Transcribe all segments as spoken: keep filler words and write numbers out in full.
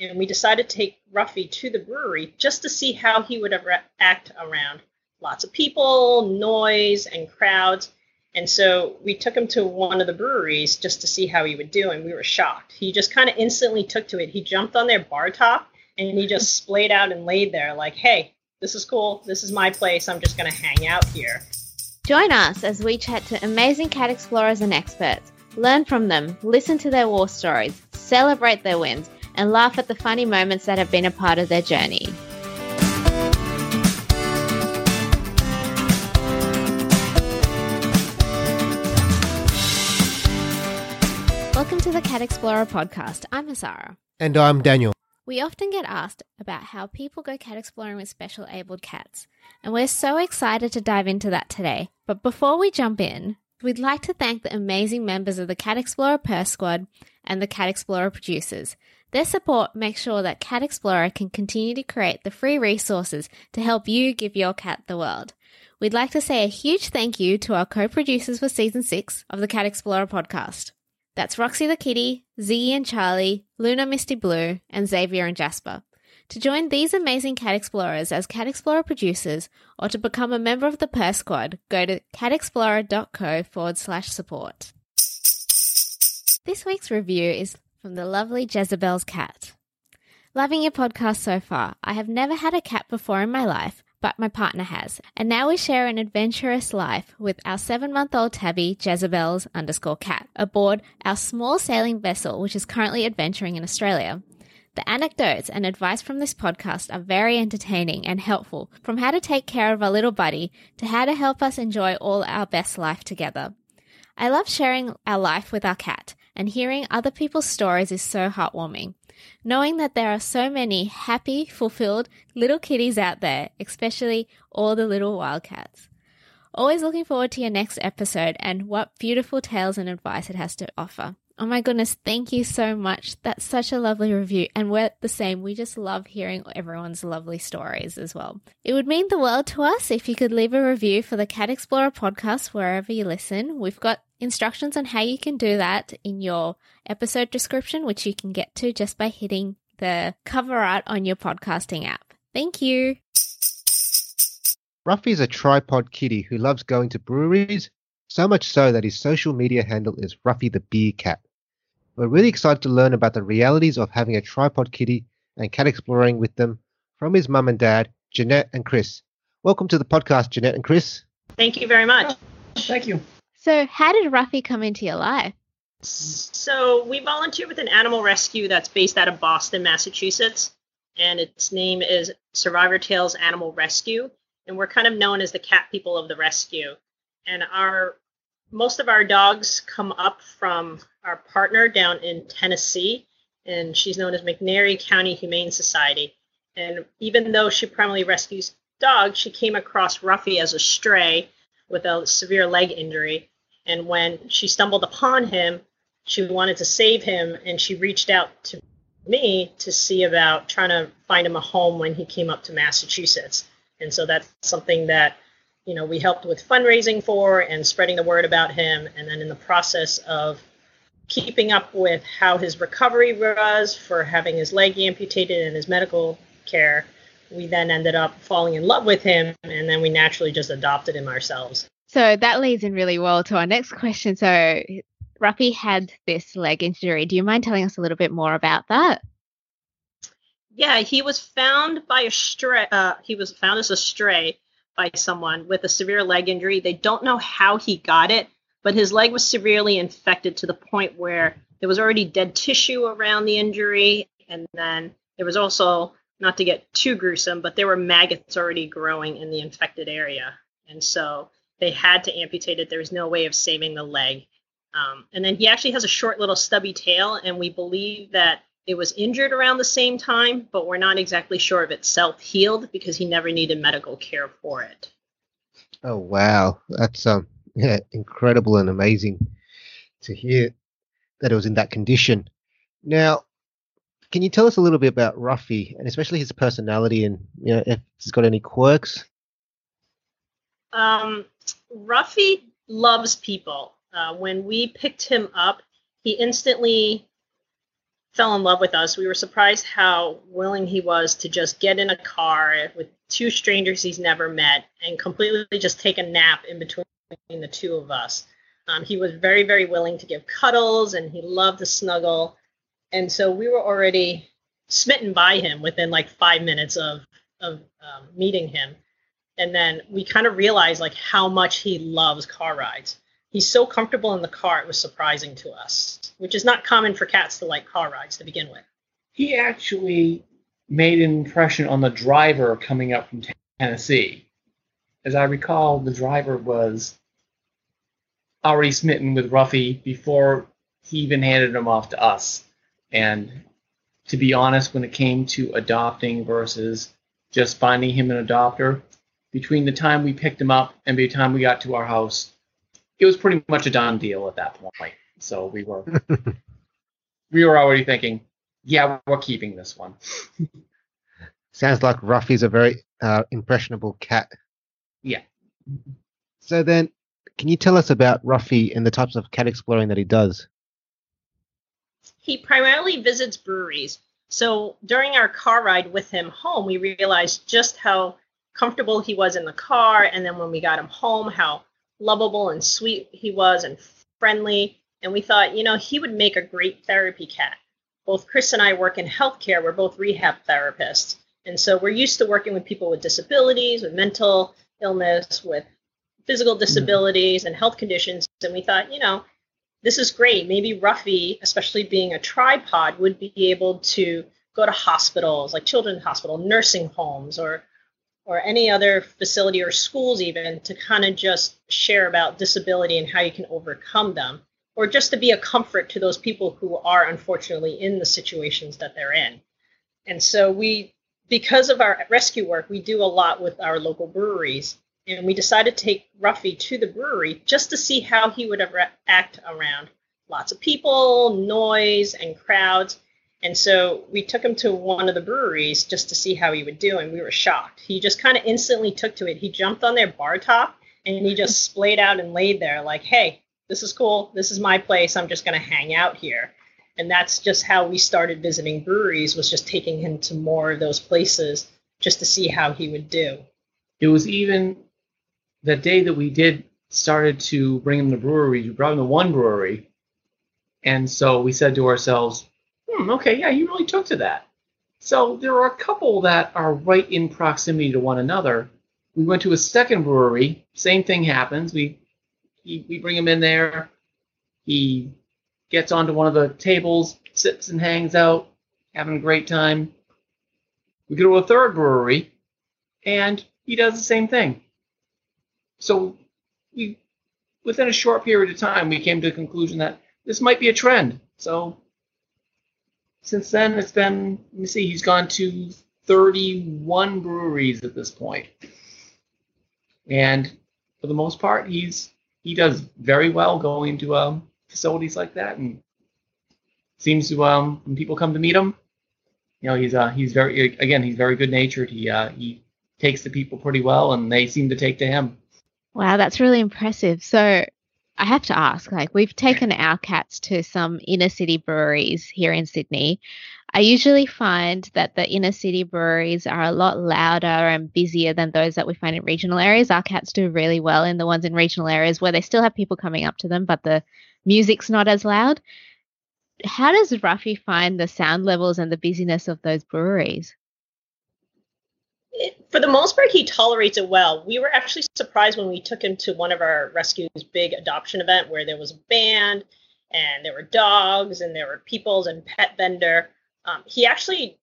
and we decided to take Ruffy to the brewery just to see how he would ever act around lots of people, noise, and crowds. And so we took him to one of the breweries just to see how he would do, and we were shocked. He just kind of instantly took to it. He jumped on their bar top, and he just splayed out and laid there like, hey, this is cool. This is my place. I'm just going to hang out here. Join us as we chat to amazing cat explorers and experts. Learn from them, listen to their war stories, celebrate their wins, and laugh at the funny moments that have been a part of their journey. Welcome to the Cat Explorer podcast. I'm Asara. And I'm Daniel. We often get asked about how people go cat exploring with special abled cats, and we're so excited to dive into that today. But before we jump in, we'd like to thank the amazing members of the Cat Explorer Purse Squad and the Cat Explorer Producers. Their support makes sure that Cat Explorer can continue to create the free resources to help you give your cat the world. We'd like to say a huge thank you to our co-producers for Season six of the Cat Explorer podcast. That's Roxy the Kitty, Ziggy and Charlie, Luna, Misty Blue, and Xavier and Jasper. To join these amazing Cat Explorers as Cat Explorer Producers or to become a member of the Purse Squad, go to catexplorer.co forward slash support. This week's review is from the lovely Jezebel's Cat. Loving your podcast so far. I have never had a cat before in my life, but my partner has. And now we share an adventurous life with our seven-month-old tabby, Jezebel's underscore cat, aboard our small sailing vessel, which is currently adventuring in Australia. The anecdotes and advice from this podcast are very entertaining and helpful, from how to take care of our little buddy to how to help us enjoy all our best life together. I love sharing our life with our cat, and hearing other people's stories is so heartwarming. Knowing that there are so many happy, fulfilled little kitties out there, especially all the little wildcats. Always looking forward to your next episode and what beautiful tales and advice it has to offer. Oh my goodness, thank you so much. That's such a lovely review. And we're the same. We just love hearing everyone's lovely stories as well. It would mean the world to us if you could leave a review for the Cat Explorer podcast wherever you listen. We've got instructions on how you can do that in your episode description, which you can get to just by hitting the cover art on your podcasting app. Thank you. Ruffy's a tripod kitty who loves going to breweries, so much so that his social media handle is Ruffy the Beer Cat. We're really excited to learn about the realities of having a tripod kitty and cat exploring with them from his mum and dad, Jeanette and Chris. Welcome to the podcast, Jeanette and Chris. Thank you very much. Thank you. So how did Ruffy come into your life? So we volunteer with an animal rescue that's based out of Boston, Massachusetts, and its name is Survivor Tales Animal Rescue, and we're kind of known as the cat people of the rescue. And our most of our dogs come up from our partner down in Tennessee, and she's known as McNairy County Humane Society. And even though she primarily rescues dogs, she came across Ruffy as a stray with a severe leg injury. And when she stumbled upon him, she wanted to save him, and she reached out to me to see about trying to find him a home when he came up to Massachusetts. And so that's something that, you know, we helped with fundraising for and spreading the word about him. And then in the process of keeping up with how his recovery was for having his leg amputated and his medical care, we then ended up falling in love with him. And then we naturally just adopted him ourselves. So that leads in really well to our next question. So Ruffy had this leg injury. Do you mind telling us a little bit more about that? Yeah, he was found by a stray. Uh, he was found as a stray by someone with a severe leg injury. They don't know how he got it, but his leg was severely infected to the point where there was already dead tissue around the injury. And then there was also, not to get too gruesome, but there were maggots already growing in the infected area. And so they had to amputate it. There was no way of saving the leg. Um, and then he actually has a short little stubby tail, and we believe that it was injured around the same time, but we're not exactly sure if it self-healed because he never needed medical care for it. Oh, wow. That's um, yeah, incredible and amazing to hear that it was in that condition. Now, can you tell us a little bit about Ruffy, and especially his personality, and you know, if he's got any quirks? Um, Ruffy loves people. Uh, when we picked him up, he instantly fell in love with us. We were surprised how willing he was to just get in a car with two strangers he's never met and completely just take a nap in between the two of us. Um, he was very, very willing to give cuddles, and he loved to snuggle. And so we were already smitten by him within like five minutes of, of um, meeting him. And then we kind of realized like how much he loves car rides. He's so comfortable in the car, it was surprising to us, which is not common for cats to like car rides to begin with. He actually made an impression on the driver coming up from Tennessee. As I recall, the driver was already smitten with Ruffy before he even handed him off to us. And to be honest, when it came to adopting versus just finding him an adopter, between the time we picked him up and by the time we got to our house, it was pretty much a done deal at that point. So we were we were already thinking, yeah, we're keeping this one. Sounds like Ruffy's a very uh, impressionable cat. Yeah. So then, can you tell us about Ruffy and the types of cat exploring that he does? He primarily visits breweries. So during our car ride with him home, we realized just how comfortable he was in the car, and then when we got him home, how lovable and sweet he was and friendly. And we thought, you know, he would make a great therapy cat. Both Chris and I work in healthcare. We're both rehab therapists. And so we're used to working with people with disabilities, with mental illness, with physical disabilities and health conditions. And we thought, you know, this is great. Maybe Ruffy, especially being a tripod, would be able to go to hospitals, like children's hospital, nursing homes, or or any other facility or schools even, to kind of just share about disability and how you can overcome them, or just to be a comfort to those people who are unfortunately in the situations that they're in. And so we, because of our rescue work, we do a lot with our local breweries, and we decided to take Ruffy to the brewery just to see how he would act around lots of people, noise, and crowds. And so we took him to one of the breweries just to see how he would do, and we were shocked. He just kind of instantly took to it. He jumped on their bar top, and he just splayed out and laid there like, hey, this is cool. This is my place. I'm just going to hang out here. And that's just how we started visiting breweries, was just taking him to more of those places just to see how he would do. It was even the day that we did started to bring him to breweries. We brought him to one brewery, and so we said to ourselves, Hmm, okay, yeah, he really took to that. So there are a couple that are right in proximity to one another. We went to a second brewery. Same thing happens. We he, we bring him in there. He gets onto one of the tables, sits and hangs out, having a great time. We go to a third brewery, and he does the same thing. So we, within a short period of time, we came to the conclusion that this might be a trend. So since then, it's been, let me see, he's gone to thirty-one breweries at this point. And for the most part, he's he does very well going to um, facilities like that, and seems to, um, when people come to meet him, you know, he's uh, he's very, again, he's very good-natured. He, uh, he takes to people pretty well, and they seem to take to him. Wow, that's really impressive. So I have to ask, like, we've taken our cats to some inner city breweries here in Sydney. I usually find that the inner city breweries are a lot louder and busier than those that we find in regional areas. Our cats do really well in the ones in regional areas where they still have people coming up to them, but the music's not as loud. How does Ruffy find the sound levels and the busyness of those breweries? For the most part, he tolerates it well. We were actually surprised when we took him to one of our rescue's big adoption event where there was a band and there were dogs and there were peoples and pet vendor. Um, he actually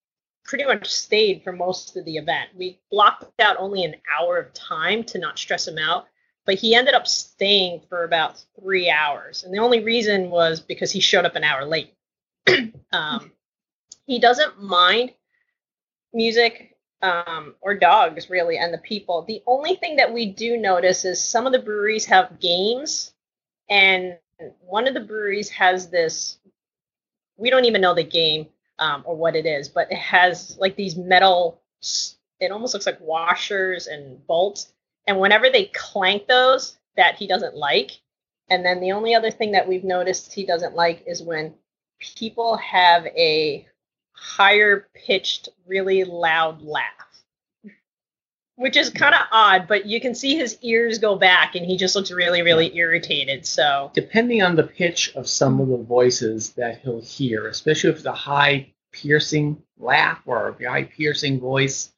pretty much stayed for most of the event. We blocked out only an hour of time to not stress him out, but he ended up staying for about three hours. And the only reason was because he showed up an hour late. um, he doesn't mind music. Um, or dogs, really, and the people. The only thing that we do notice is some of the breweries have games, and one of the breweries has this, we don't even know the game um, or what it is, but it has like these metal, it almost looks like washers and bolts, and whenever they clank those, that he doesn't like. And then the only other thing that we've noticed he doesn't like is when people have a higher pitched, really loud laugh, which is kind of odd, but you can see his ears go back and he just looks really, really irritated. So depending on the pitch of some of the voices that he'll hear, especially if it's a high piercing laugh or a high piercing voice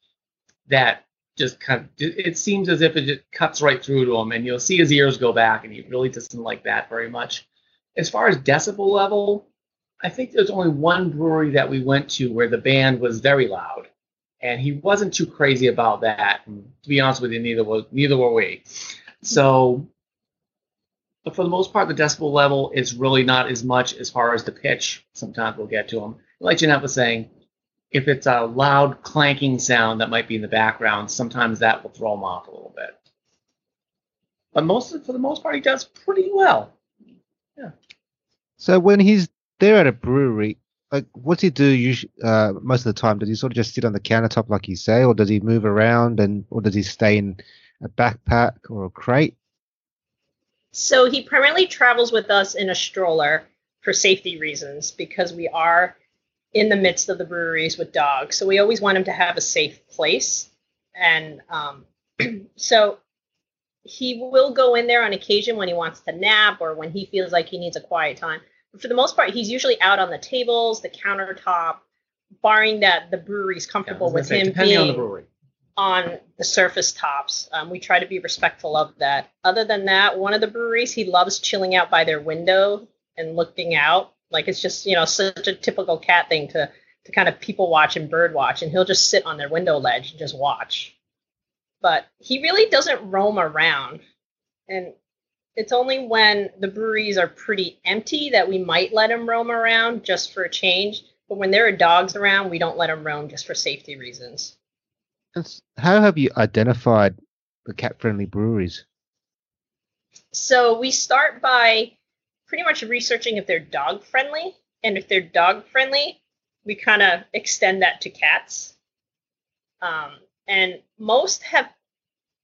that just kind of, it seems as if it just cuts right through to him, and you'll see his ears go back, and he really doesn't like that very much. As far as decibel level, I think there's only one brewery that we went to where the band was very loud, and he wasn't too crazy about that. And to be honest with you, neither was neither were we. So, but for the most part, the decibel level is really not as much as far as the pitch. Sometimes we'll get to him. Like Jeanette was saying, if it's a loud clanking sound that might be in the background, sometimes that will throw him off a little bit. But most, for the most part, he does pretty well. Yeah. So when he's there at a brewery, like, what's he do usually, uh, most of the time? Does he sort of just sit on the countertop, like you say, or does he move around, and or does he stay in a backpack or a crate? So he primarily travels with us in a stroller for safety reasons, because we are in the midst of the breweries with dogs. So we always want him to have a safe place. And um, so he will go in there on occasion when he wants to nap or when he feels like he needs a quiet time. But for the most part, he's usually out on the tables, the countertop, barring that the brewery's comfortable yeah, with say, him being on the, brewery. on the surface tops. Um, we try to be respectful of that. Other than that, one of the breweries, he loves chilling out by their window and looking out. Like, it's just, you know, such a typical cat thing to, to kind of people watch and bird watch. And he'll just sit on their window ledge and just watch. But he really doesn't roam around. And it's only when the breweries are pretty empty that we might let him roam around just for a change. But when there are dogs around, we don't let him roam just for safety reasons. How have you identified the cat-friendly breweries? So we start by pretty much researching if they're dog friendly, and if they're dog friendly, we kind of extend that to cats. Um, and most have,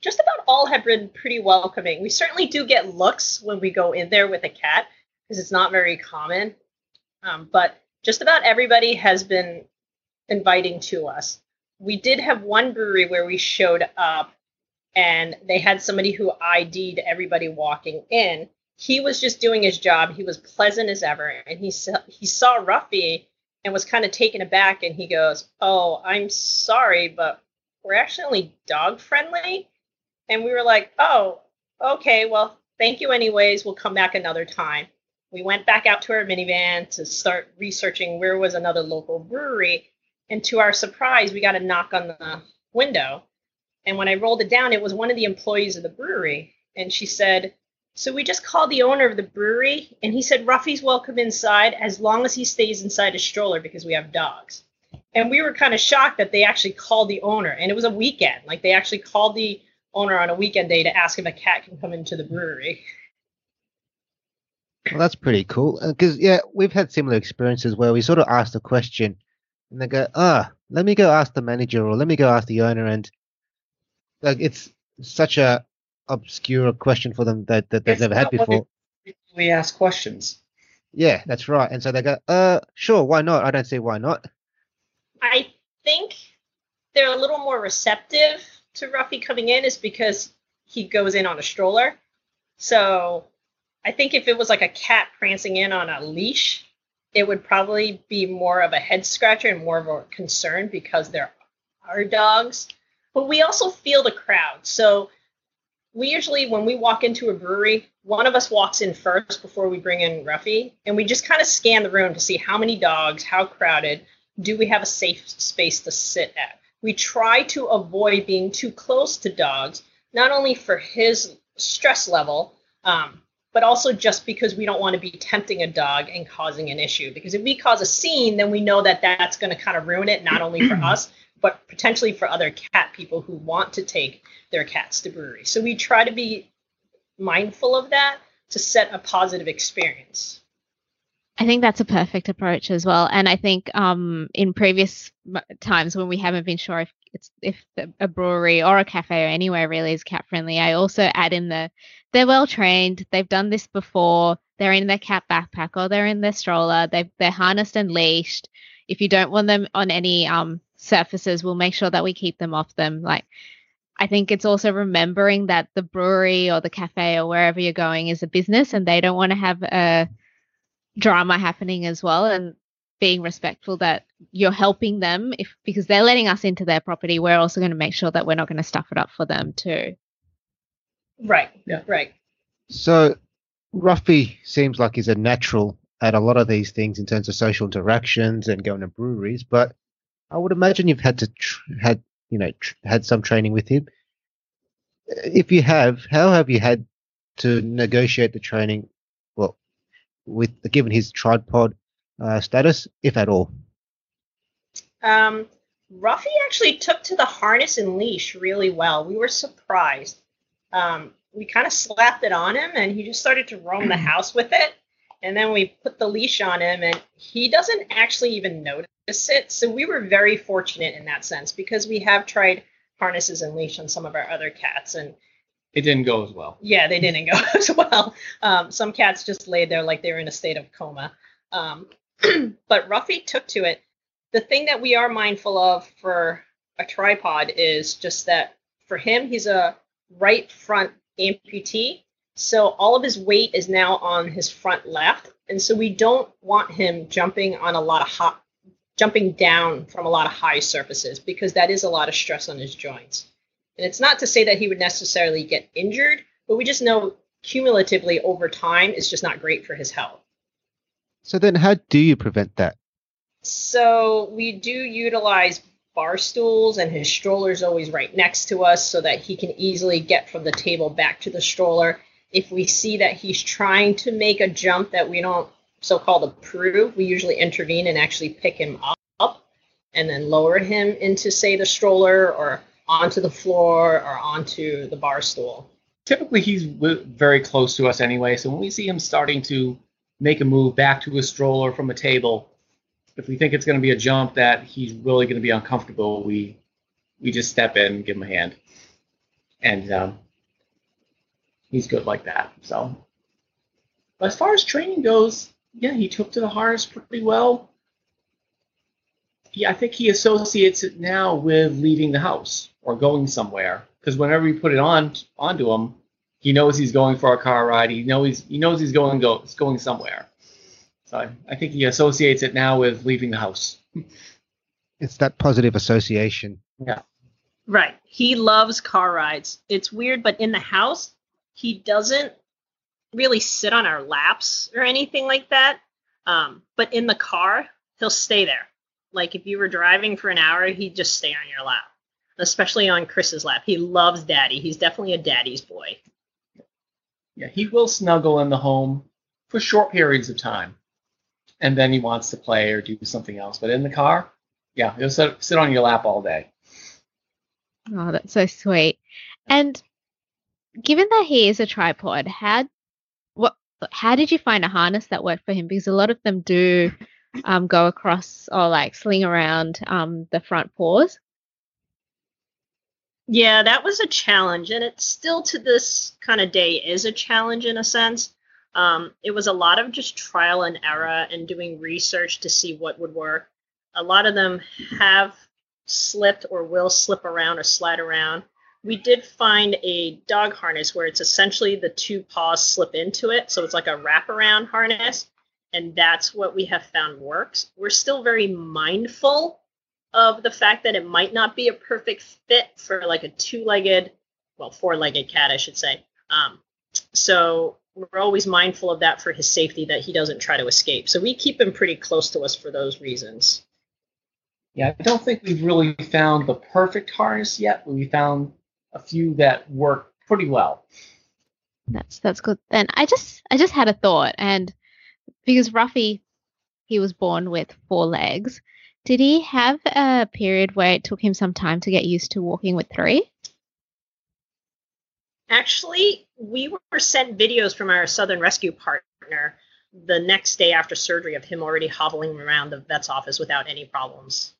just about all have been pretty welcoming. We certainly do get looks when we go in there with a cat, because it's not very common. Um, but just about everybody has been inviting to us. We did have one brewery where we showed up, and they had somebody who I D'd everybody walking in. He was just doing his job. He was pleasant as ever. And he saw, he saw Ruffy and was kind of taken aback. And he goes, "Oh, I'm sorry, but we're actually only dog friendly." And we were like, "Oh, okay, well, thank you anyways. We'll come back another time." We went back out to our minivan to start researching where was another local brewery. And to our surprise, we got a knock on the window. And when I rolled it down, it was one of the employees of the brewery. And she said, "So we just called the owner of the brewery, and he said Ruffy's welcome inside as long as he stays inside a stroller because we have dogs." And we were kind of shocked that they actually called the owner, and it was a weekend. Like, they actually called the owner on a weekend day to ask if a cat can come into the brewery. Well, that's pretty cool, because, yeah, we've had similar experiences where we sort of asked a question, and they go, "Ah, oh, let me go ask the manager, or let me go ask the owner," and like, it's such a obscure question for them that, that they've it's never had before. We ask questions. Yeah, that's right. And so they go, uh, sure, why not? I don't see why not. I think they're a little more receptive to Ruffy coming in is because he goes in on a stroller. So I think if it was like a cat prancing in on a leash, it would probably be more of a head scratcher and more of a concern because there are dogs. But we also feel the crowd. So we usually, when we walk into a brewery, one of us walks in first before we bring in Ruffy, and we just kind of scan the room to see how many dogs, how crowded, do we have a safe space to sit at. We try to avoid being too close to dogs, not only for his stress level, um, but also just because we don't want to be tempting a dog and causing an issue. Because if we cause a scene, then we know that that's going to kind of ruin it, not only for us, but potentially for other cat people who want to take their cats to brewery. So we try to be mindful of that to set a positive experience. I think that's a perfect approach as well. And I think um, in previous times when we haven't been sure if it's if the, a brewery or a cafe or anywhere really is cat friendly, I also add in the they're well trained, they've done this before, they're in their cat backpack or they're in their stroller, they've, they're harnessed and leashed. If you don't want them on any um surfaces, we'll make sure that we keep them off them. Like, I think it's also remembering that the brewery or the cafe or wherever you're going is a business and they don't want to have a drama happening as well, and being respectful that you're helping them if because they're letting us into their property. We're also going to make sure that we're not going to stuff it up for them too. Right, yeah. Right. So Ruffy seems like he's a natural at a lot of these things in terms of social interactions and going to breweries, but I would imagine you've had to tr- had you know tr- had some training with him. If you have, how have you had to negotiate the training? Well, with given his tripod uh, status, if at all. Um, Ruffy actually took to the harness and leash really well. We were surprised. Um, we kind of slapped it on him, and he just started to roam the house with it. And then we put the leash on him, and he doesn't actually even notice it. So we were very fortunate in that sense, because we have tried harnesses and leash on some of our other cats, and it didn't go as well. Yeah, they didn't go as well. Um, some cats just laid there like they were in a state of coma. Um, but Ruffy took to it. The thing that we are mindful of for a tripod is just that for him, he's a right front amputee. So all of his weight is now on his front left. And so we don't want him jumping on a lot of hot, jumping down from a lot of high surfaces, because that is a lot of stress on his joints. And it's not to say that he would necessarily get injured, but we just know cumulatively over time, it's just not great for his health. So then how do you prevent that? So we do utilize bar stools, and his stroller is always right next to us so that he can easily get from the table back to the stroller. If we see that he's trying to make a jump that we don't so-called approve, we usually intervene and actually pick him up and then lower him into, say, the stroller or onto the floor or onto the bar stool. Typically, he's w- very close to us anyway, so when we see him starting to make a move back to his stroller from a table, if we think it's going to be a jump that he's really going to be uncomfortable, we we just step in and give him a hand. And um, he's good like that. So, but as far as training goes, yeah, he took to the harness pretty well. Yeah, I think he associates it now with leaving the house or going somewhere, because whenever you put it on onto him, he knows he's going for a car ride. He knows he knows he's going go it's going somewhere. So I, I think he associates it now with leaving the house. It's that positive association. Yeah. Right. He loves car rides. It's weird, but in the house, he doesn't really sit on our laps or anything like that. Um, but in the car, he'll stay there. Like if you were driving for an hour, he'd just stay on your lap, especially on Chris's lap. He loves daddy. He's definitely a daddy's boy. Yeah, he will snuggle in the home for short periods of time. And then he wants to play or do something else. But in the car, yeah, he'll sit, sit on your lap all day. Oh, that's so sweet. And given that he is a tripod, how what how did you find a harness that worked for him? Because a lot of them do um, go across or like sling around um, the front paws. Yeah, that was a challenge, and it still to this kind of day is a challenge in a sense. Um, it was a lot of just trial and error and doing research to see what would work. A lot of them have slipped or will slip around or slide around. We did find a dog harness where it's essentially the two paws slip into it. So it's like a wraparound harness. And that's what we have found works. We're still very mindful of the fact that it might not be a perfect fit for like a two-legged, well, four-legged cat, I should say. Um, so we're always mindful of that for his safety, that he doesn't try to escape. So we keep him pretty close to us for those reasons. Yeah, I don't think we've really found the perfect harness yet, but we found a few that work pretty well. That's that's good. And I just I just had a thought, and because Ruffy, he was born with four legs. Did he have a period where it took him some time to get used to walking with three? Actually, we were sent videos from our Southern Rescue partner the next day after surgery of him already hobbling around the vet's office without any problems.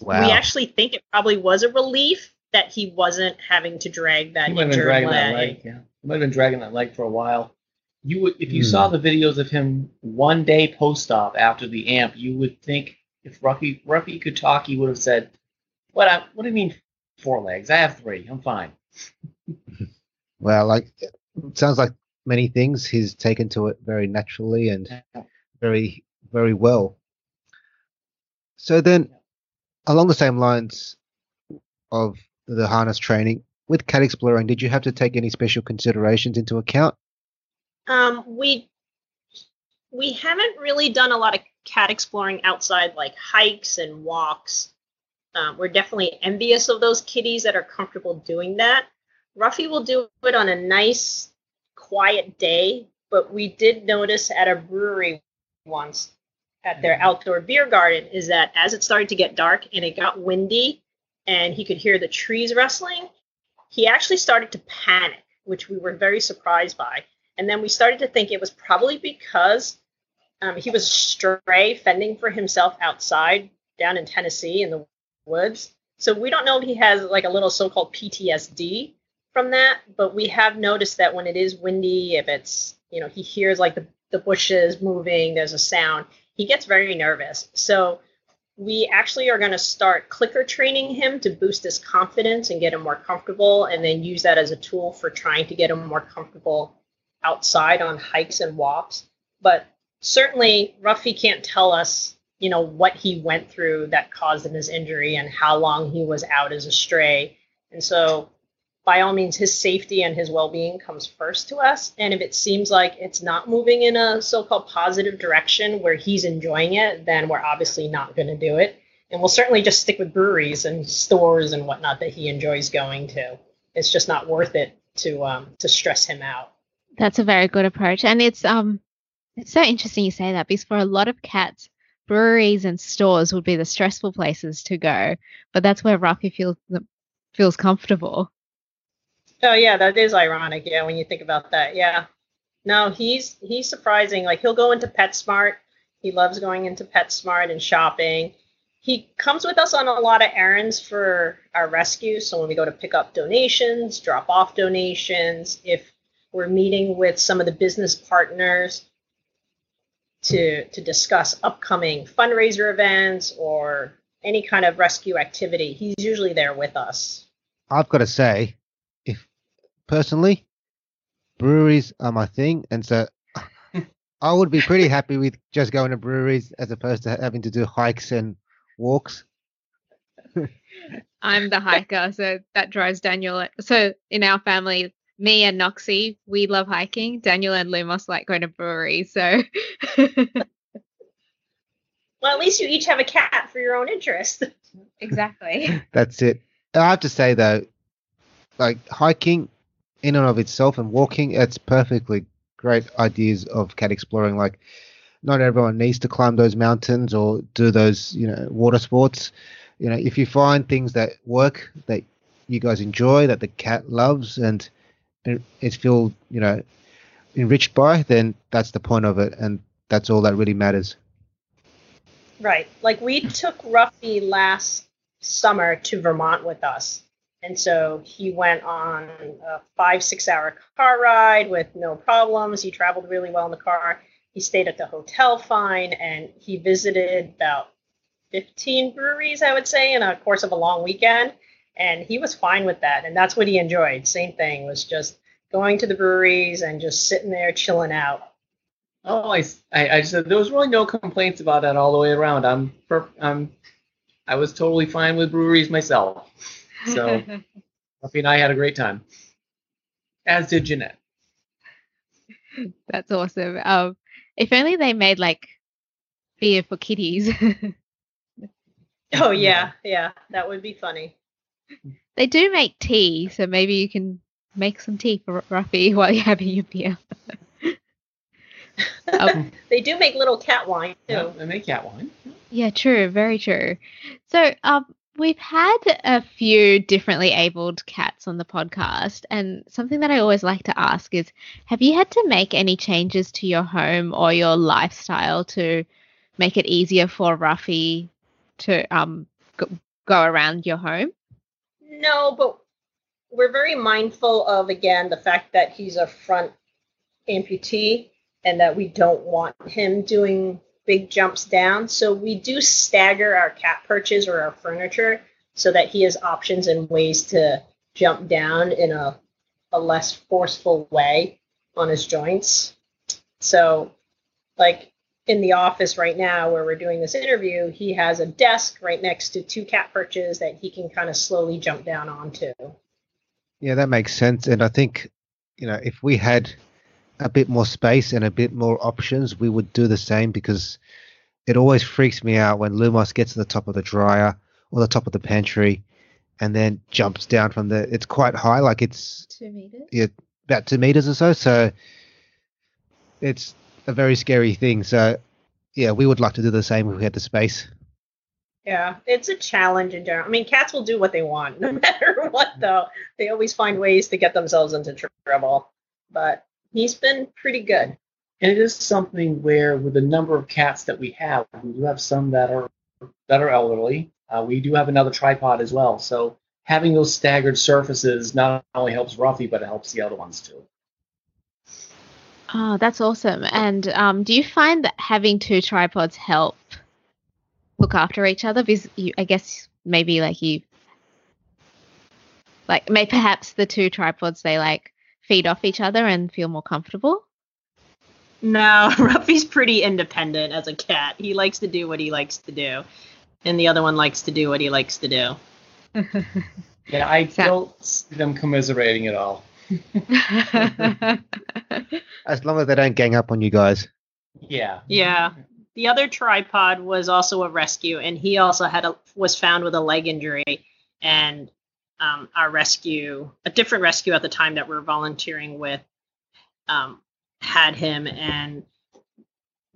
Wow. We actually think it probably was a relief that he wasn't having to drag that he injured dragging leg. That leg. Yeah, he might have been dragging that leg for a while. You would, if you mm. saw the videos of him one day post-op after the amp, you would think if Ruffy Ruffy could talk, he would have said, "What? I, what do you mean four legs? I have three. I'm fine." Well, like it sounds like many things, he's taken to it very naturally and very, very well. So then, along the same lines of the harness training with cat exploring, did you have to take any special considerations into account? Um, we we haven't really done a lot of cat exploring outside, like hikes and walks. Um, we're definitely envious of those kitties that are comfortable doing that. Ruffy will do it on a nice, quiet day, but we did notice at a brewery once at their outdoor beer garden is that as it started to get dark and it got windy and he could hear the trees rustling, he actually started to panic, which we were very surprised by. And then we started to think it was probably because um, he was stray, fending for himself outside down in Tennessee in the woods. So we don't know if he has like a little so-called P T S D from that, but we have noticed that when it is windy, if it's, you know, he hears like the, the bushes moving, there's a sound, he gets very nervous. So we actually are going to start clicker training him to boost his confidence and get him more comfortable, and then use that as a tool for trying to get him more comfortable outside on hikes and walks. But certainly Ruffy can't tell us, you know, what he went through that caused him his injury and how long he was out as a stray. And so by all means, his safety and his well-being comes first to us. And if it seems like it's not moving in a so-called positive direction where he's enjoying it, then we're obviously not going to do it. And we'll certainly just stick with breweries and stores and whatnot that he enjoys going to. It's just not worth it to um, to stress him out. That's a very good approach. And it's um it's so interesting you say that, because for a lot of cats, breweries and stores would be the stressful places to go. But that's where Ruffy feels feels comfortable. Oh, yeah, that is ironic, yeah, when you think about that, yeah. No, he's he's surprising. Like, he'll go into PetSmart. He loves going into PetSmart and shopping. He comes with us on a lot of errands for our rescue. So when we go to pick up donations, drop off donations, if we're meeting with some of the business partners to to discuss upcoming fundraiser events or any kind of rescue activity, he's usually there with us. I've got to say, if personally, breweries are my thing, and so I would be pretty happy with just going to breweries as opposed to having to do hikes and walks. I'm the hiker, so that drives Daniel. So in our family, me and Noxy, we love hiking. Daniel and Lumos like going to breweries. So, well, at least you each have a cat for your own interest. Exactly. That's it. I have to say though, like hiking, in and of itself, and walking, it's perfectly great ideas of cat exploring. Like, not everyone needs to climb those mountains or do those, you know, water sports. You know, if you find things that work, that you guys enjoy, that the cat loves, and it's feel, you know, enriched by, then that's the point of it, and that's all that really matters. Right. Like, we took Ruffy last summer to Vermont with us, and so he went on a five, six-hour car ride with no problems. He traveled really well in the car. He stayed at the hotel fine, and he visited about fifteen breweries, I would say, in a course of a long weekend. And he was fine with that, and that's what he enjoyed. Same thing, was just going to the breweries and just sitting there chilling out. Oh, I, I, I said there was really no complaints about that all the way around. I'm, per, I'm, I was totally fine with breweries myself. So, Ruffy and I had a great time, as did Jeanette. That's awesome. Um, if only they made like beer for kitties. Oh yeah, yeah, that would be funny. They do make tea, so maybe you can make some tea for Ruffy while you're having your beer. um, they do make little cat wine, too. Yeah, they make cat wine. Yeah, true. Very true. So um, we've had a few differently abled cats on the podcast, and something that I always like to ask is, have you had to make any changes to your home or your lifestyle to make it easier for Ruffy to um, go, go around your home? No, but we're very mindful of, again, the fact that he's a front amputee and that we don't want him doing big jumps down. So we do stagger our cat perches or our furniture so that he has options and ways to jump down in a, a less forceful way on his joints. So, like, in the office right now where we're doing this interview, he has a desk right next to two cat perches that he can kind of slowly jump down onto. Yeah, that makes sense. And I think, you know, if we had a bit more space and a bit more options, we would do the same, because it always freaks me out when Lumos gets to the top of the dryer or the top of the pantry and then jumps down from the, it's quite high, like it's two meters. Yeah, about two meters or so. So it's a very scary thing. So, yeah, we would like to do the same if we had the space. Yeah, it's a challenge in general. I mean, cats will do what they want, no matter what, though. They always find ways to get themselves into trouble. But he's been pretty good. And it is something where, with the number of cats that we have, we do have some that are that are elderly. Uh, we do have another tripod as well. So having those staggered surfaces not only helps Ruffy, but it helps the other ones too. Oh, that's awesome. And um, do you find that having two tripods help look after each other? Because you, I guess maybe like you, like maybe perhaps the two tripods, they like feed off each other and feel more comfortable? No, Ruffy's pretty independent as a cat. He likes to do what he likes to do. And the other one likes to do what he likes to do. Yeah, I so- don't see them commiserating at all. As long as they don't gang up on you guys. Yeah. Yeah. The other tripod was also a rescue, and he also had a, was found with a leg injury. And um, our rescue, a different rescue at the time that we were volunteering with, um, had him, and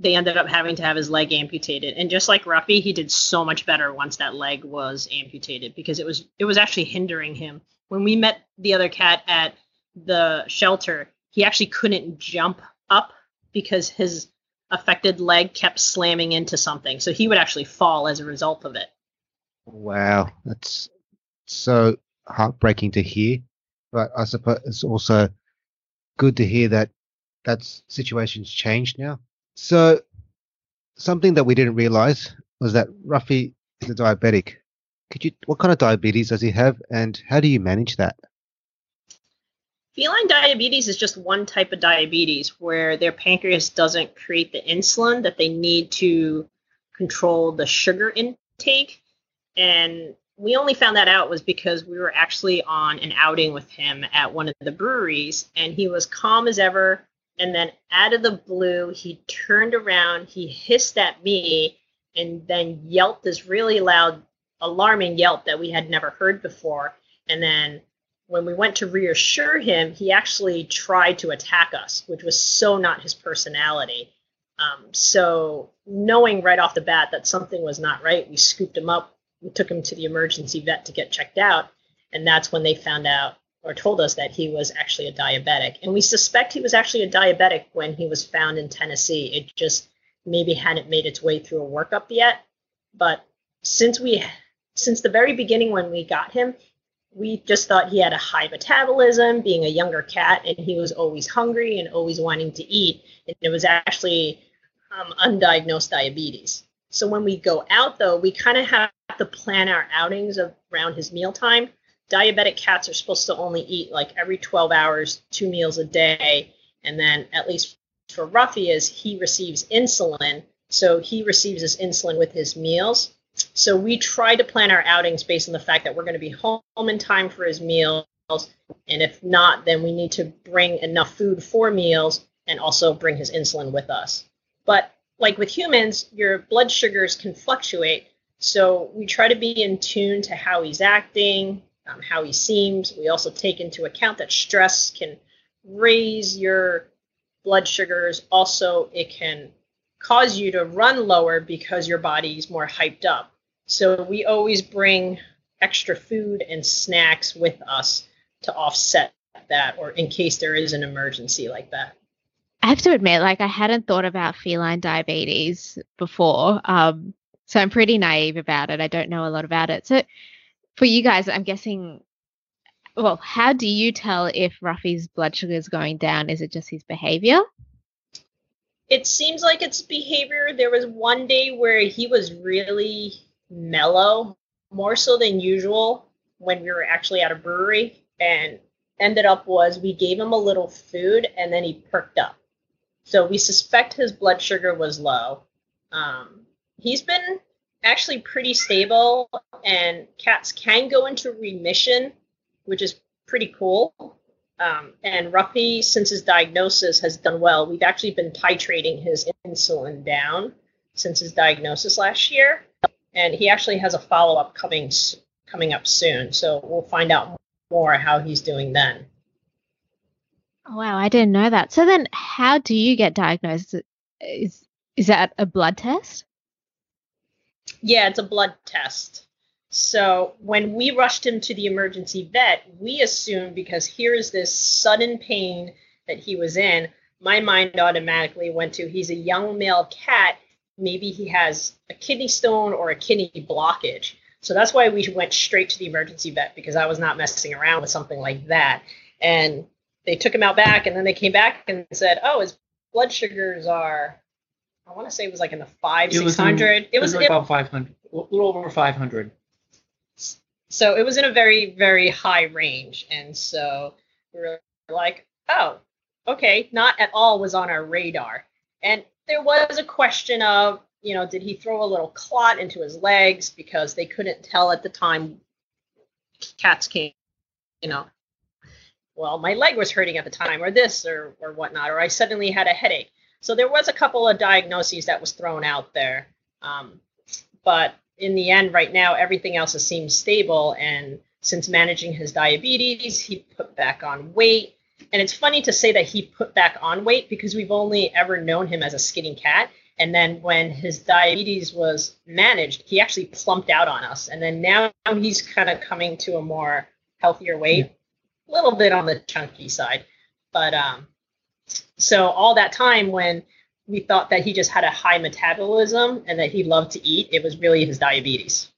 they ended up having to have his leg amputated. And just like Ruffy, he did so much better once that leg was amputated, because it was it was actually hindering him. When we met the other cat at the shelter, he actually couldn't jump up because his affected leg kept slamming into something. So he would actually fall as a result of it. Wow. That's so heartbreaking to hear. But I suppose it's also good to hear that that situation's changed now. So something that we didn't realize was that Ruffy is a diabetic. Could you? What kind of diabetes does he have, and how do you manage that? Feline diabetes is just one type of diabetes where their pancreas doesn't create the insulin that they need to control the sugar intake. And we only found that out was because we were actually on an outing with him at one of the breweries, and he was calm as ever. And then out of the blue, he turned around, he hissed at me, and then yelped this really loud, alarming yelp that we had never heard before. And then when we went to reassure him, he actually tried to attack us, which was so not his personality. Um, so knowing right off the bat that something was not right, we scooped him up, we took him to the emergency vet to get checked out, and that's when they found out or told us that he was actually a diabetic. And we suspect he was actually a diabetic when he was found in Tennessee. It just maybe hadn't made its way through a workup yet. But since we, since the very beginning when we got him, we just thought he had a high metabolism, being a younger cat, and he was always hungry and always wanting to eat. And it was actually um, undiagnosed diabetes. So when we go out, though, we kind of have to plan our outings around his mealtime. Diabetic cats are supposed to only eat like every twelve hours, two meals a day. And then at least for Ruffy is he receives insulin. So he receives his insulin with his meals. So we try to plan our outings based on the fact that we're going to be home in time for his meals. And if not, then we need to bring enough food for meals and also bring his insulin with us. But like with humans, your blood sugars can fluctuate. So we try to be in tune to how he's acting, um, how he seems. We also take into account that stress can raise your blood sugars. Also, it can cause you to run lower because your body's more hyped up. So we always bring extra food and snacks with us to offset that, or in case there is an emergency like that. I have to admit, like, I hadn't thought about feline diabetes before. Um, So I'm pretty naive about it. I don't know a lot about it. So for you guys, I'm guessing, well, how do you tell if Ruffy's blood sugar is going down? Is it just his behavior? It seems like it's behavior. There was one day where he was really mellow, more so than usual, when we were actually at a brewery, and ended up was we gave him a little food and then he perked up. So we suspect his blood sugar was low. Um, he's been actually pretty stable, and cats can go into remission, which is pretty cool. Um, and Ruffy, since his diagnosis, has done well. We've actually been titrating his insulin down since his diagnosis last year. And he actually has a follow-up coming coming up soon. So we'll find out more how he's doing then. Oh, wow, I didn't know that. So then how do you get diagnosed? Is is that a blood test? Yeah, it's a blood test. So when we rushed him to the emergency vet, we assumed, because here is this sudden pain that he was in, my mind automatically went to, he's a young male cat. Maybe he has a kidney stone or a kidney blockage. So that's why we went straight to the emergency vet, because I was not messing around with something like that. And they took him out back, and then they came back and said, oh, his blood sugars are, I want to say it was like in the five, six hundred. It was about five hundred, a little over five hundred. So it was in a very, very high range. And so we were like, oh, okay, not at all was on our radar. And there was a question of, you know, did he throw a little clot into his legs, because they couldn't tell at the time. Cats came, you know, well, my leg was hurting at the time, or this or, or whatnot, or I suddenly had a headache. So there was a couple of diagnoses that was thrown out there. Um, but in the end, right now, everything else has seemed stable. And since managing his diabetes, he put back on weight. And it's funny to say that he put back on weight, because we've only ever known him as a skinny cat. And then when his diabetes was managed, he actually plumped out on us. And then now he's kind of coming to a more healthier weight, a little bit on the chunky side. But um, so all that time when we thought that he just had a high metabolism and that he loved to eat, it was really his diabetes.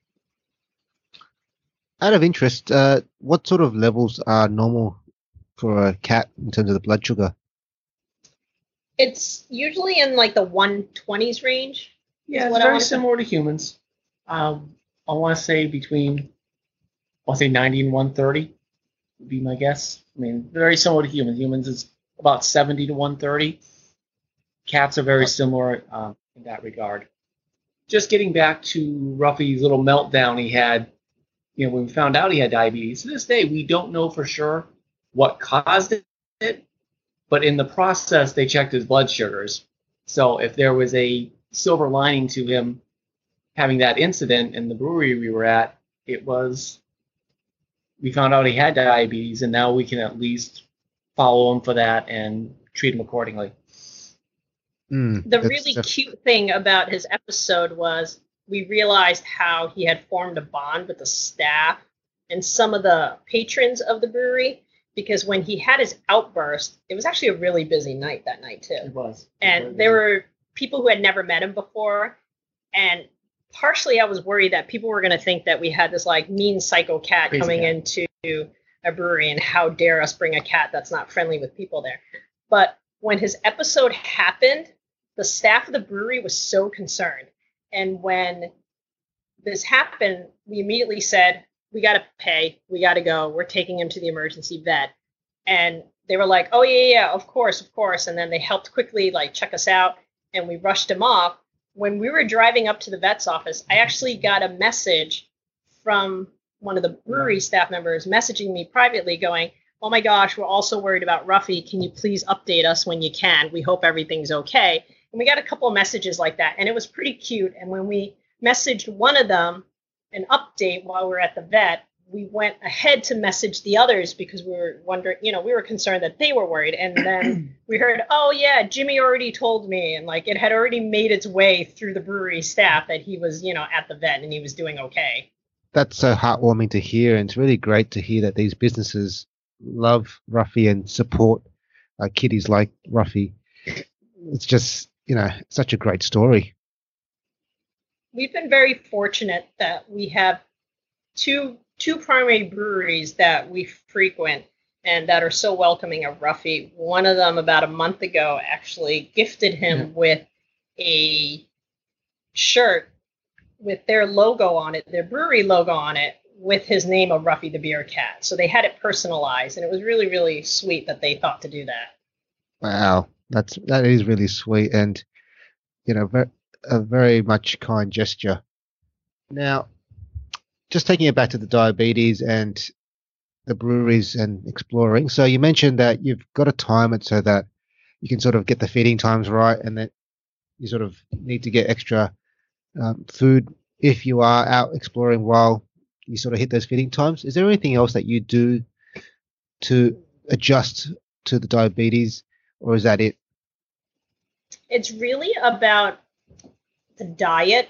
Out of interest, uh, what sort of levels are normal for a cat in terms of the blood sugar? It's usually in like the one twenties range. Yeah, it's very similar to humans. Um, I want to say between, I'll say ninety and one thirty would be my guess. I mean, very similar to humans. Humans is about seventy to one thirty. Cats are very similar uh, in that regard. Just getting back to Ruffy's little meltdown he had, you know, when we found out he had diabetes. To this day, we don't know for sure what caused it, but in the process, they checked his blood sugars. So if there was a silver lining to him having that incident in the brewery we were at, it was we found out he had diabetes, and now we can at least follow him for that and treat him accordingly. Mm, the really that's... cute thing about his episode was we realized how he had formed a bond with the staff and some of the patrons of the brewery, because when he had his outburst, it was actually a really busy night that night, too. It was. And it was there were people who had never met him before. And partially I was worried that people were going to think that we had this, like, mean psycho cat Crazy coming cat. into a brewery, and how dare us bring a cat that's not friendly with people there. But when his episode happened, the staff of the brewery was so concerned. And when this happened, we immediately said, we got to pay. We got to go. We're taking him to the emergency vet. And they were like, oh, yeah, yeah, of course, of course. And then they helped quickly, like, check us out. And we rushed him off. When we were driving up to the vet's office, I actually got a message from one of the brewery staff members messaging me privately going, oh, my gosh, we're also worried about Ruffy. Can you please update us when you can? We hope everything's okay. And we got a couple of messages like that, and it was pretty cute. And when we messaged one of them an update while we were at the vet, we went ahead to message the others because we were wondering, you know, we were concerned that they were worried. And then we heard, oh, yeah, Jimmy already told me. And, like, it had already made its way through the brewery staff that he was, you know, at the vet and he was doing okay. That's so heartwarming to hear. And it's really great to hear that these businesses love Ruffy and support uh, kitties like Ruffy. It's just, you know, such a great story. we've been very fortunate that we have two two primary breweries that we frequent and that are so welcoming of Ruffy. One of them, about a month ago, actually gifted him yeah. with a shirt with their logo on it, their brewery logo on it, with his name of Ruffy the Beer Cat. So they had it personalized, and it was really, really sweet that they thought to do that. Wow, that's that is really sweet, and you know, very, a very much kind gesture. Now, just taking it back to the diabetes and the breweries and exploring. So you mentioned that you've got to time it so that you can sort of get the feeding times right, and that you sort of need to get extra um, food if you are out exploring while you sort of hit those feeding times. Is there anything else that you do to adjust to the diabetes, or is that it? It's really about the diet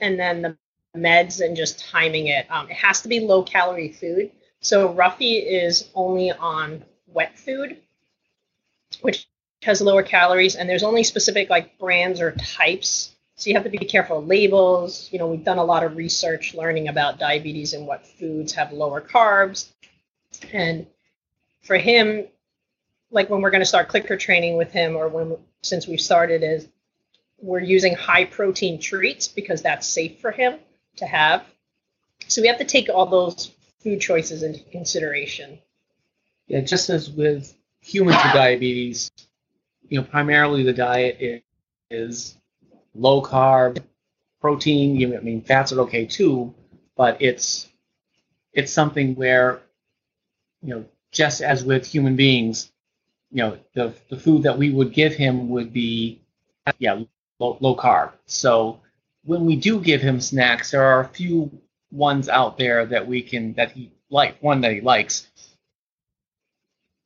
and then the meds and just timing it. Um, it has to be low-calorie food. So Ruffy is only on wet food, which has lower calories, and there's only specific like brands or types. So you have to be careful of labels. You know, we've done a lot of research learning about diabetes and what foods have lower carbs. And for him, like when we're going to start clicker training with him, or when since we've started, is we're using high protein treats because that's safe for him to have. So we have to take all those food choices into consideration. Yeah, just as with humans with diabetes, you know, primarily the diet is, is low carb, protein. You know, I mean, fats are okay too, but it's it's something where, you know, just as with human beings, you know, the the food that we would give him would be yeah low, low carb. So when we do give him snacks, there are a few ones out there that we can that he like one that he likes.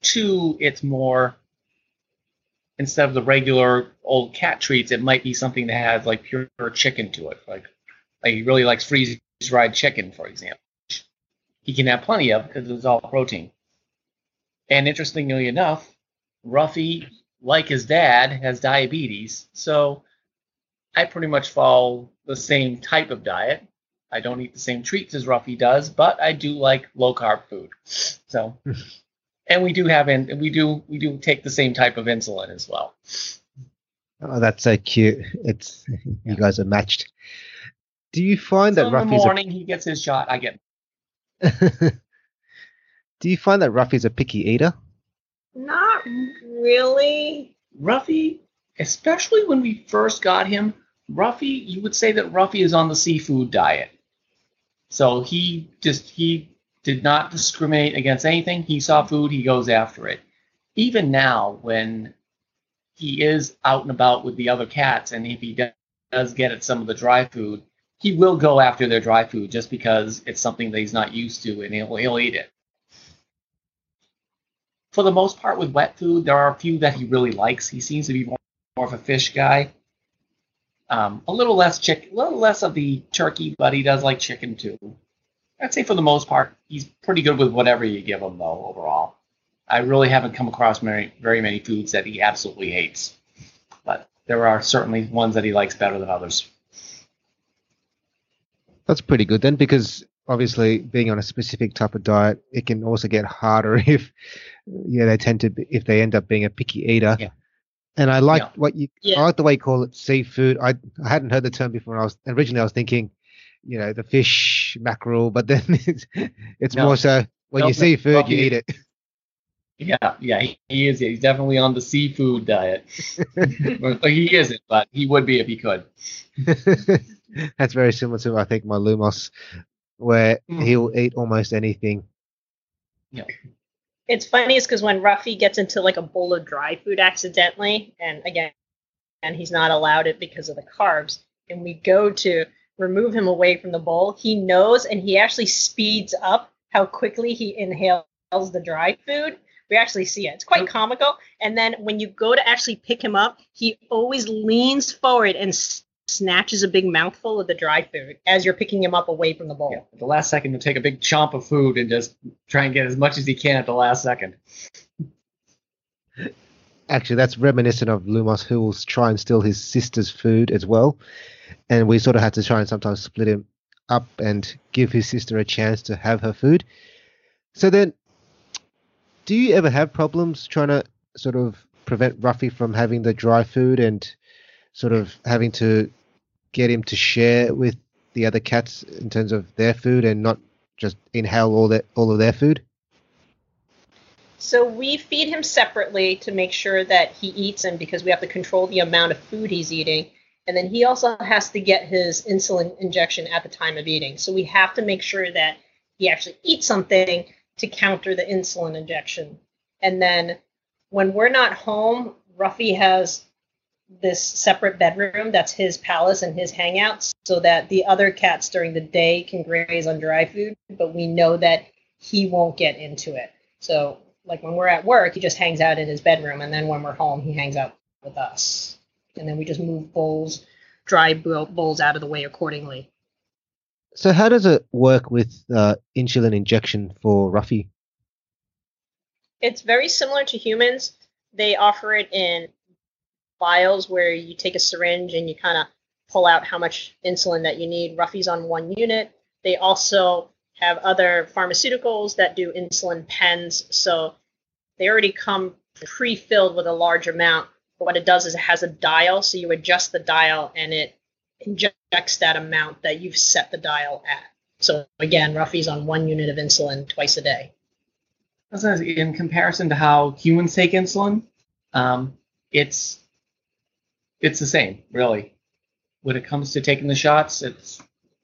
Two, it's more, instead of the regular old cat treats, it might be something that has like pure chicken to it. Like, like he really likes freeze dried chicken, for example. He can have plenty of because it's all protein. And interestingly enough, Ruffy, like his dad, has diabetes. So I pretty much follow the same type of diet. I don't eat the same treats as Ruffy does, but I do like low carb food. So, and we do have, and we do we do take the same type of insulin as well. Oh, that's so cute! It's you yeah. guys are matched. Do you find so that Ruffy's in the morning a... he gets his shot? I get. Do you find that Ruffy's a picky eater? Not really. Ruffy, especially when we first got him, Ruffy, you would say that Ruffy is on the seafood diet. So he just, he did not discriminate against anything. He saw food, he goes after it. Even now, when he is out and about with the other cats, and if he does, does get at some of the dry food, he will go after their dry food just because it's something that he's not used to, and he'll, he'll eat it. For the most part, with wet food, there are a few that he really likes. He seems to be more, more of a fish guy. Um, a little less chick, a little less of the turkey, but he does like chicken too. I'd say for the most part, he's pretty good with whatever you give him, though. Overall, I really haven't come across very, very many foods that he absolutely hates, but there are certainly ones that he likes better than others. That's pretty good then, because obviously, being on a specific type of diet, it can also get harder if, yeah, they tend to be, if they end up being a picky eater. Yeah. And I like yeah. what you, yeah. I like the way you call it seafood. I I hadn't heard the term before. And I was originally I was thinking, you know, the fish, mackerel, but then it's, it's no. more so when no, you no, see food, well, you he, eat it. Yeah, yeah, he, he is. He's definitely on the seafood diet. Well, he isn't, but he would be if he could. That's very similar to I think my Lumos, where mm. he'll eat almost anything. Yeah. It's funny is because when Ruffy gets into like a bowl of dry food accidentally, and again, and he's not allowed it because of the carbs, and we go to remove him away from the bowl, he knows, and he actually speeds up how quickly he inhales the dry food. We actually see it. It's quite comical. And then when you go to actually pick him up, he always leans forward and s- snatches a big mouthful of the dry food as you're picking him up away from the bowl. Yeah, at the last second, he'll take a big chomp of food and just try and get as much as he can at the last second. Actually, that's reminiscent of Lumos, who will try and steal his sister's food as well. and we sort of had to try and sometimes split him up and give his sister a chance to have her food. So then, do you ever have problems trying to sort of prevent Ruffy from having the dry food and sort of having to get him to share with the other cats in terms of their food and not just inhale all that all of their food? So we feed him separately to make sure that he eats, and because we have to control the amount of food he's eating. And then he also has to get his insulin injection at the time of eating. So we have to make sure that he actually eats something to counter the insulin injection. And then when we're not home, Ruffy has this separate bedroom that's his palace and his hangouts, so that the other cats during the day can graze on dry food, but we know that he won't get into it. So like when we're at work, he just hangs out in his bedroom, and then when we're home, he hangs out with us. And then we just move bowls, dry bowls out of the way accordingly. So how does it work with uh, insulin injection for Ruffy? It's very similar to humans. They offer it in vials where you take a syringe and you kind of pull out how much insulin that you need. Ruffy's on one unit. They also have other pharmaceuticals that do insulin pens. So they already come pre-filled with a large amount. But what it does is it has a dial, so you adjust the dial and it injects that amount that you've set the dial at. So again, Ruffy's on one unit of insulin twice a day. In comparison to how humans take insulin, um, it's it's the same, really. When it comes to taking the shots, it's,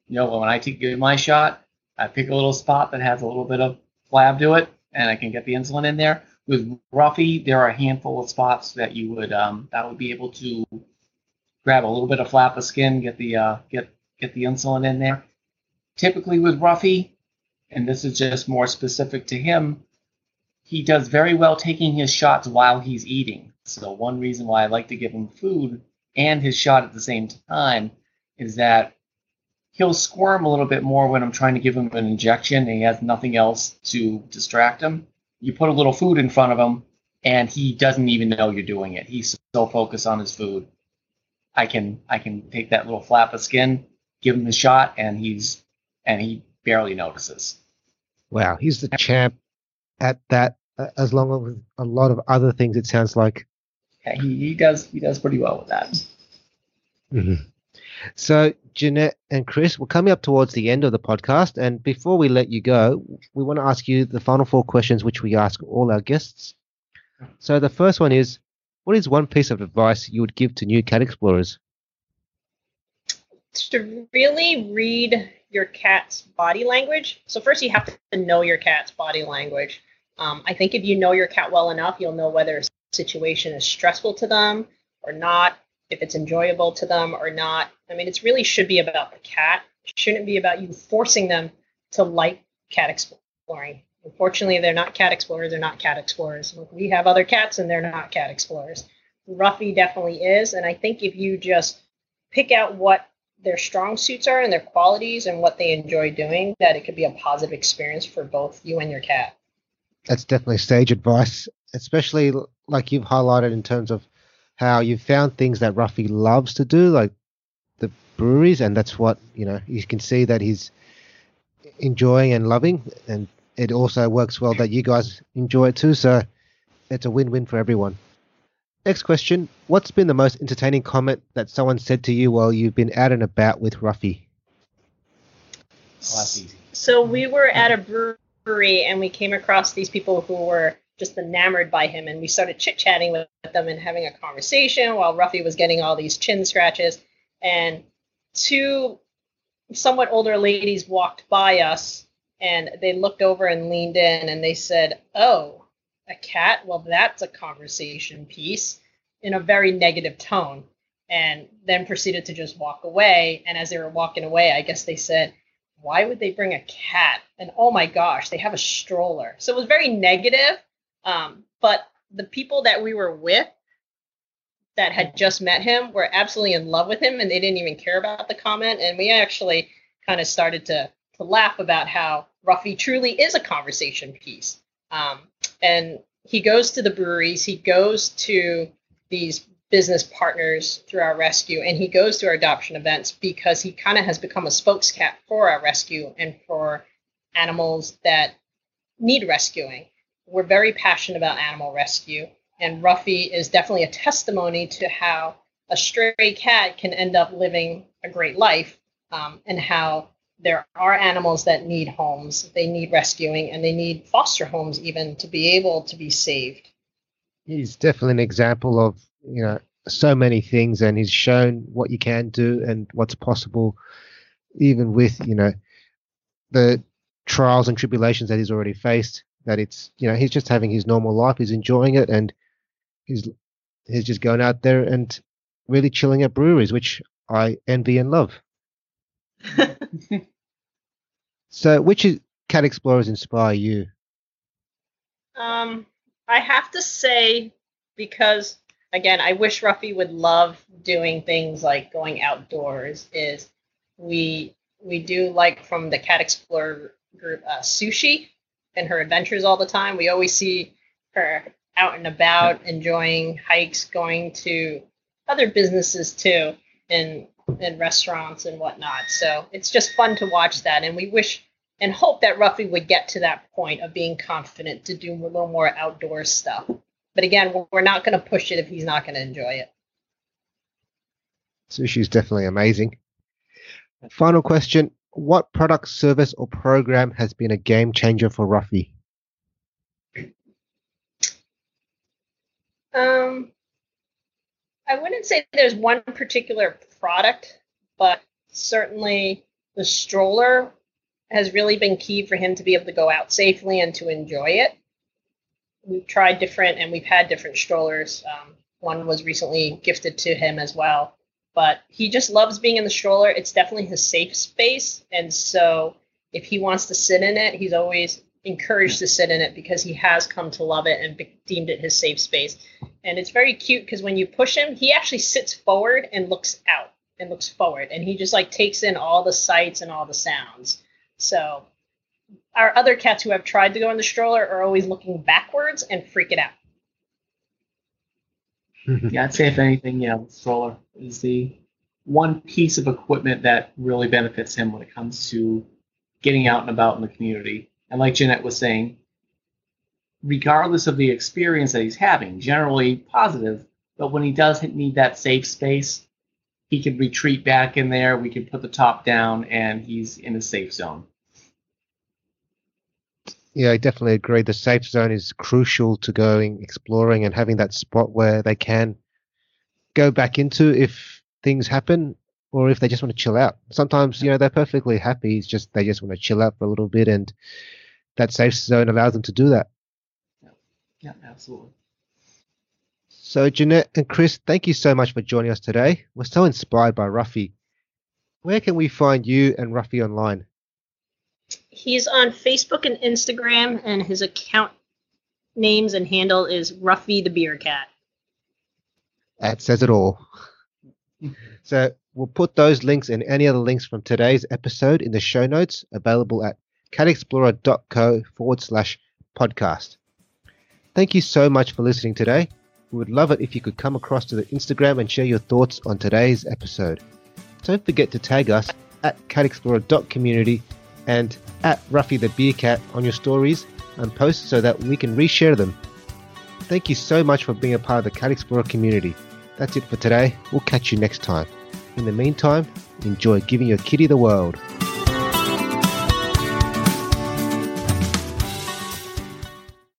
you know, when I take give my shot, I pick a little spot that has a little bit of flab to it, and I can get the insulin in there. With Ruffy, there are a handful of spots that you would um, that would be able to grab a little bit of flap of skin, get the uh, get get the insulin in there. Typically with Ruffy, and this is just more specific to him, he does very well taking his shots while he's eating. So one reason why I like to give him food and his shot at the same time is that he'll squirm a little bit more when I'm trying to give him an injection and he has nothing else to distract him. You put a little food in front of him, and he doesn't even know you're doing it. He's so focused on his food. I can I can take that little flap of skin, give him the shot, and he's and he barely notices. Wow, he's the champ at that. As long as a lot of other things, it sounds like. Yeah, he, he does he does pretty well with that. Mm-hmm. So Jeanette and Chris, we're coming up towards the end of the podcast, and before we let you go, we want to ask you the final four questions which we ask all our guests. So the first one is, what is one piece of advice you would give to new cat explorers? To really read your cat's body language. So first you have to know your cat's body language. Um, I think if you know your cat well enough, you'll know whether a situation is stressful to them or not, if it's enjoyable to them or not. I mean, it really should be about the cat. It shouldn't be about you forcing them to like cat exploring. Unfortunately, they're not cat explorers. They're not cat explorers. We have other cats, and they're not cat explorers. Ruffy definitely is, and I think if you just pick out what their strong suits are and their qualities and what they enjoy doing, that it could be a positive experience for both you and your cat. That's definitely sage advice, especially like you've highlighted in terms of how you found things that Ruffy loves to do, like the breweries, and that's what, you know, you can see that he's enjoying and loving, and it also works well that you guys enjoy it too, so it's a win-win for everyone. Next question, what's been the most entertaining comment that someone said to you while you've been out and about with Ruffy? Oh, that's easy. So we were at a brewery and we came across these people who were just enamored by him, and we started chit-chatting with them and having a conversation while Ruffy was getting all these chin scratches, and two somewhat older ladies walked by us and they looked over and leaned in and they said, "Oh, a cat? Well, that's a conversation piece," in a very negative tone, and then proceeded to just walk away. And as they were walking away, I guess they said, "Why would they bring a cat? And oh my gosh, they have a stroller." So it was very negative. Um, but the people that we were with that had just met him were absolutely in love with him, and they didn't even care about the comment. And we actually kind of started to, to laugh about how Ruffy truly is a conversation piece. Um, and he goes to the breweries, he goes to these business partners through our rescue, and he goes to our adoption events because he kind of has become a spokescat for our rescue and for animals that need rescuing. We're very passionate about animal rescue, and Ruffy is definitely a testimony to how a stray cat can end up living a great life, um, and how there are animals that need homes, they need rescuing, and they need foster homes even to be able to be saved. He's definitely an example of, you know, so many things, and he's shown what you can do and what's possible, even with, you know, the trials and tribulations that he's already faced, that it's, you know, he's just having his normal life, he's enjoying it, and he's he's just going out there and really chilling at breweries, which I envy and love. So which is, Cat Explorers inspire you? Um, I have to say, because again, I wish Ruffy would love doing things like going outdoors, is we we do like from the Cat Explorer group, uh, Sushi and her adventures all the time. We always see her out and about, enjoying hikes, going to other businesses too, and and restaurants and whatnot. So it's just fun to watch that, and we wish and hope that Ruffy would get to that point of being confident to do a little more outdoor stuff. But again, we're not going to push it if he's not going to enjoy it. Sushi's definitely amazing. Final question. What product, service, or program has been a game changer for Ruffy? Um, I wouldn't say there's one particular product, but certainly the stroller has really been key for him to be able to go out safely and to enjoy it. We've tried different, and we've had different strollers. Um, one was recently gifted to him as well, but he just loves being in the stroller. It's definitely his safe space. And so if he wants to sit in it, he's always encouraged to sit in it because he has come to love it and be- deemed it his safe space. And it's very cute because when you push him, he actually sits forward and looks out and looks forward. And he just like takes in all the sights and all the sounds. So our other cats who have tried to go in the stroller are always looking backwards and freaking out. Yeah, I'd say if anything, yeah, the stroller is the one piece of equipment that really benefits him when it comes to getting out and about in the community. And like Jeanette was saying, regardless of the experience that he's having, generally positive, but when he doesn't need that safe space, he can retreat back in there, we can put the top down, and he's in a safe zone. Yeah, I definitely agree. The safe zone is crucial to going exploring and having that spot where they can go back into if things happen or if they just want to chill out. Sometimes, you know, they're perfectly happy. It's just they just want to chill out for a little bit, and that safe zone allows them to do that. Yeah, yeah, absolutely. So Jeanette and Chris, thank you so much for joining us today. We're so inspired by Ruffy. Where can we find you and Ruffy online? He's on Facebook and Instagram, and his account names and handle is Ruffy the Beer Cat. That says it all. So we'll put those links and any other links from today's episode in the show notes, available at catexplorer.co forward slash podcast. Thank you so much for listening today. We would love it if you could come across to the Instagram and share your thoughts on today's episode. Don't forget to tag us at catexplorer dot community and at Ruffy the Beer Cat on your stories and posts so that we can reshare them. Thank you so much for being a part of the Cat Explorer community. That's it for today. We'll catch you next time. In the meantime, enjoy giving your kitty the world.